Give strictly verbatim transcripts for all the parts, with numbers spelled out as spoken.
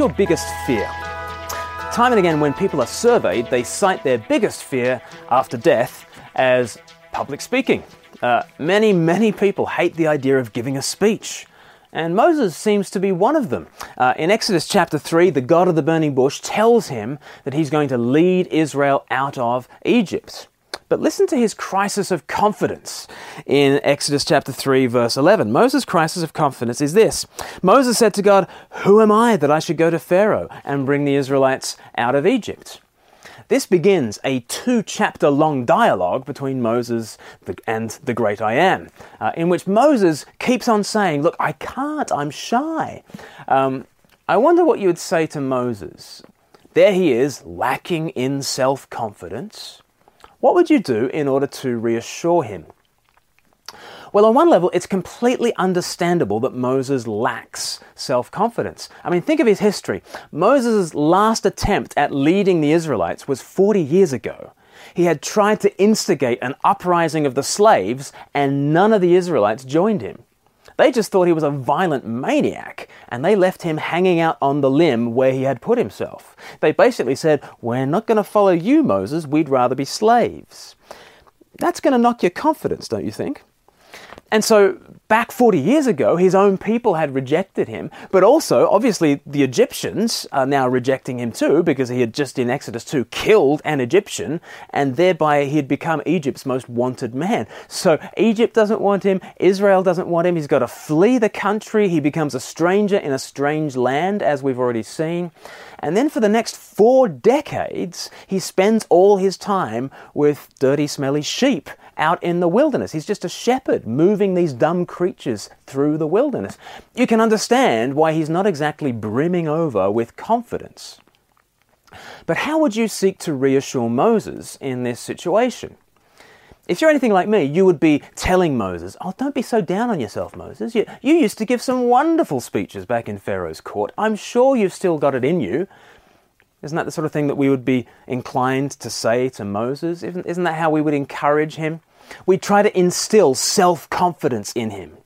your biggest fear? Time and again, when people are surveyed, they cite their biggest fear after death as public speaking. Uh, many, many people hate the idea of giving a speech. And Moses seems to be one of them. Uh, in Exodus chapter three, the God of the burning bush tells him that he's going to lead Israel out of Egypt. But listen to his crisis of confidence in Exodus chapter three, verse eleven. Moses' crisis of confidence is this. Moses said to God, "Who am I that I should go to Pharaoh and bring the Israelites out of Egypt?" This begins a two-chapter-long dialogue between Moses and the great I Am, uh, in which Moses keeps on saying, look, I can't, I'm shy. Um, I wonder what you would say to Moses. There he is, lacking in self-confidence. What would you do in order to reassure him? Well, on one level, it's completely understandable that Moses lacks self-confidence. I mean, think of his history. Moses' last attempt at leading the Israelites was forty years ago. He had tried to instigate an uprising of the slaves, and none of the Israelites joined him. They just thought he was a violent maniac, and they left him hanging out on the limb where he had put himself. They basically said, "We're not going to follow you, Moses. We'd rather be slaves." That's going to knock your confidence, don't you think? And so, back forty years ago, his own people had rejected him, but also, obviously, the Egyptians are now rejecting him too, because he had just, in Exodus two, killed an Egyptian, and thereby he had become Egypt's most wanted man. So, Egypt doesn't want him, Israel doesn't want him, he's got to flee the country, he becomes a stranger in a strange land, as we've already seen. And then for the next four decades, he spends all his time with dirty, smelly sheep out in the wilderness. He's just a shepherd, moving these dumb creatures through the wilderness. You can understand why he's not exactly brimming over with confidence. But how would you seek to reassure Moses in this situation? If you're anything like me, you would be telling Moses, "Oh, don't be so down on yourself, Moses. You, you used to give some wonderful speeches back in Pharaoh's court. I'm sure you've still got it in you." Isn't that the sort of thing that we would be inclined to say to Moses? Isn't, isn't that how we would encourage him? We try to instill self-confidence in him.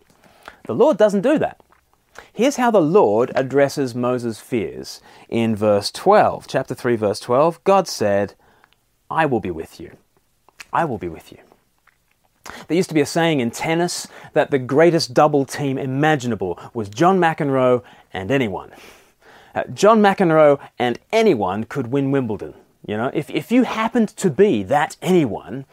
The Lord doesn't do that. Here's how the Lord addresses Moses' fears in verse twelve. Chapter three, verse twelve, God said, "I will be with you. I will be with you." There used to be a saying in tennis that the greatest double team imaginable was John McEnroe and anyone. Uh, John McEnroe and anyone could win Wimbledon. You know, if, if you happened to be that anyone,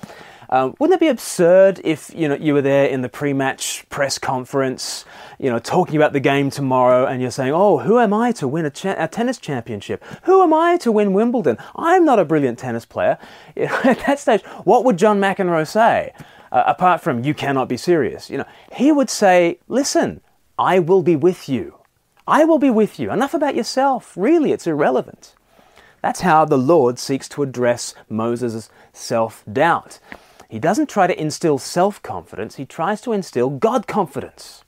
Uh, wouldn't it be absurd if, you know, you were there in the pre-match press conference, you know, talking about the game tomorrow, and you're saying, "Oh, who am I to win a, cha- a tennis championship? Who am I to win Wimbledon? I'm not a brilliant tennis player." You know, at that stage, what would John McEnroe say? Uh, apart from, "You cannot be serious." You know, he would say, "Listen, I will be with you. I will be with you. Enough about yourself. Really, it's irrelevant." That's how the Lord seeks to address Moses' self-doubt. He doesn't try to instill self-confidence, he tries to instill God-confidence.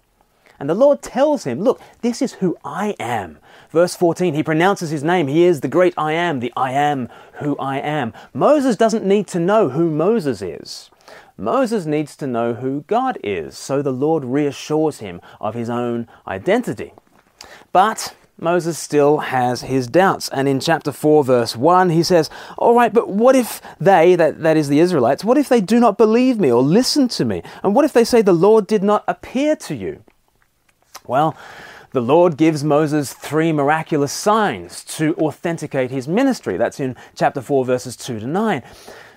And the Lord tells him, look, this is who I am. Verse fourteen, he pronounces his name, he is the great I am, the I am who I am. Moses doesn't need to know who Moses is. Moses needs to know who God is, so the Lord reassures him of his own identity. But Moses still has his doubts, and in chapter four, verse one, he says, "All right, but what if they, that, that is the Israelites, what if they do not believe me or listen to me? And what if they say the Lord did not appear to you?" Well, the Lord gives Moses three miraculous signs to authenticate his ministry. That's in chapter four, verses two to nine.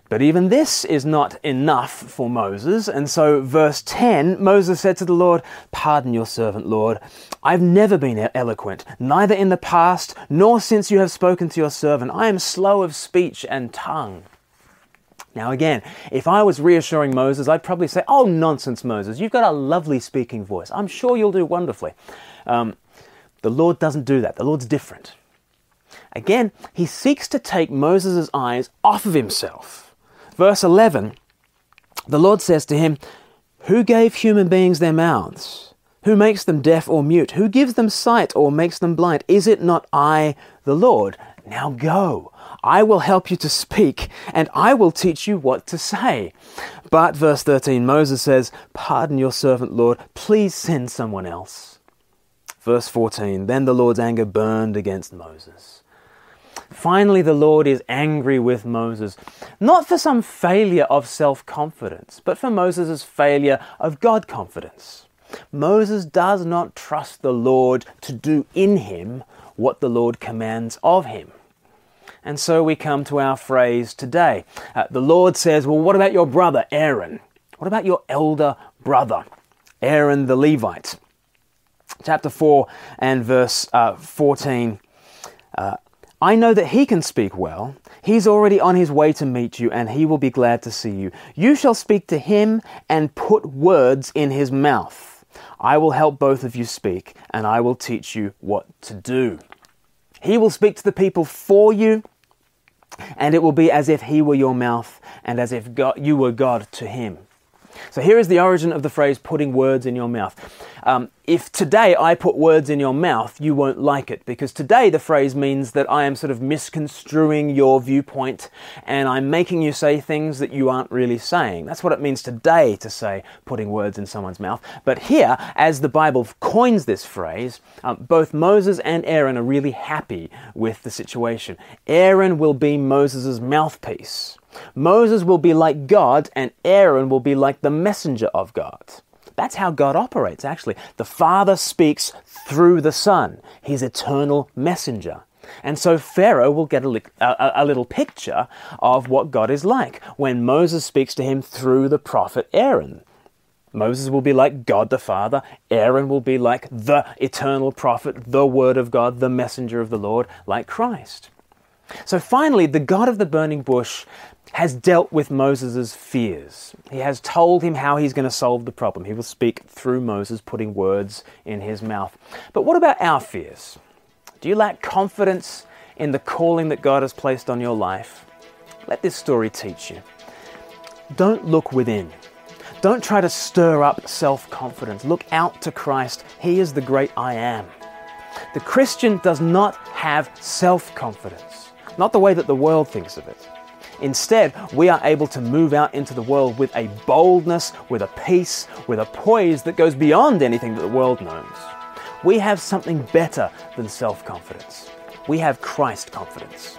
But even this is not enough for Moses, and so verse ten, Moses said to the Lord, "Pardon your servant, Lord. I've never been eloquent, neither in the past, nor since you have spoken to your servant. I am slow of speech and tongue." Now again, if I was reassuring Moses, I'd probably say, "Oh, nonsense, Moses. You've got a lovely speaking voice. I'm sure you'll do wonderfully." Um, the Lord doesn't do that. The Lord's different. Again, he seeks to take Moses' eyes off of himself. Verse eleven, the Lord says to him, "Who gave human beings their mouths? Who makes them deaf or mute? Who gives them sight or makes them blind? Is it not I, the Lord? Now go, I will help you to speak, and I will teach you what to say." But, verse thirteen, Moses says, "Pardon your servant, Lord. Please send someone else." Verse fourteen, then the Lord's anger burned against Moses. Finally, the Lord is angry with Moses, not for some failure of self-confidence, but for Moses' failure of God confidence. Moses does not trust the Lord to do in him what the Lord commands of him. And so we come to our phrase today. Uh, the Lord says, well, what about your brother, Aaron? What about your elder brother, Aaron the Levite? Chapter four and verse uh, fourteen. Uh, I know that he can speak well. He's already on his way to meet you, and he will be glad to see you. You shall speak to him and put words in his mouth. I will help both of you speak, and I will teach you what to do. He will speak to the people for you, and it will be as if he were your mouth, and as if God, you were God to him. So here is the origin of the phrase, putting words in your mouth. Um, if today I put words in your mouth, you won't like it, because today the phrase means that I am sort of misconstruing your viewpoint and I'm making you say things that you aren't really saying. That's what it means today to say putting words in someone's mouth. But here, as the Bible coins this phrase, um, both Moses and Aaron are really happy with the situation. Aaron will be Moses' mouthpiece. Moses will be like God, and Aaron will be like the messenger of God. That's how God operates, actually. The Father speaks through the Son, his eternal messenger. And so Pharaoh will get a, li- a, a little picture of what God is like when Moses speaks to him through the prophet Aaron. Moses will be like God the Father. Aaron will be like the eternal prophet, the Word of God, the messenger of the Lord, like Christ. So finally, the God of the burning bush has dealt with Moses' fears. He has told him how he's going to solve the problem. He will speak through Moses, putting words in his mouth. But what about our fears? Do you lack confidence in the calling that God has placed on your life? Let this story teach you. Don't look within. Don't try to stir up self-confidence. Look out to Christ. He is the great I am. The Christian does not have self-confidence. Not the way that the world thinks of it. Instead, we are able to move out into the world with a boldness, with a peace, with a poise that goes beyond anything that the world knows. We have something better than self-confidence. We have Christ confidence.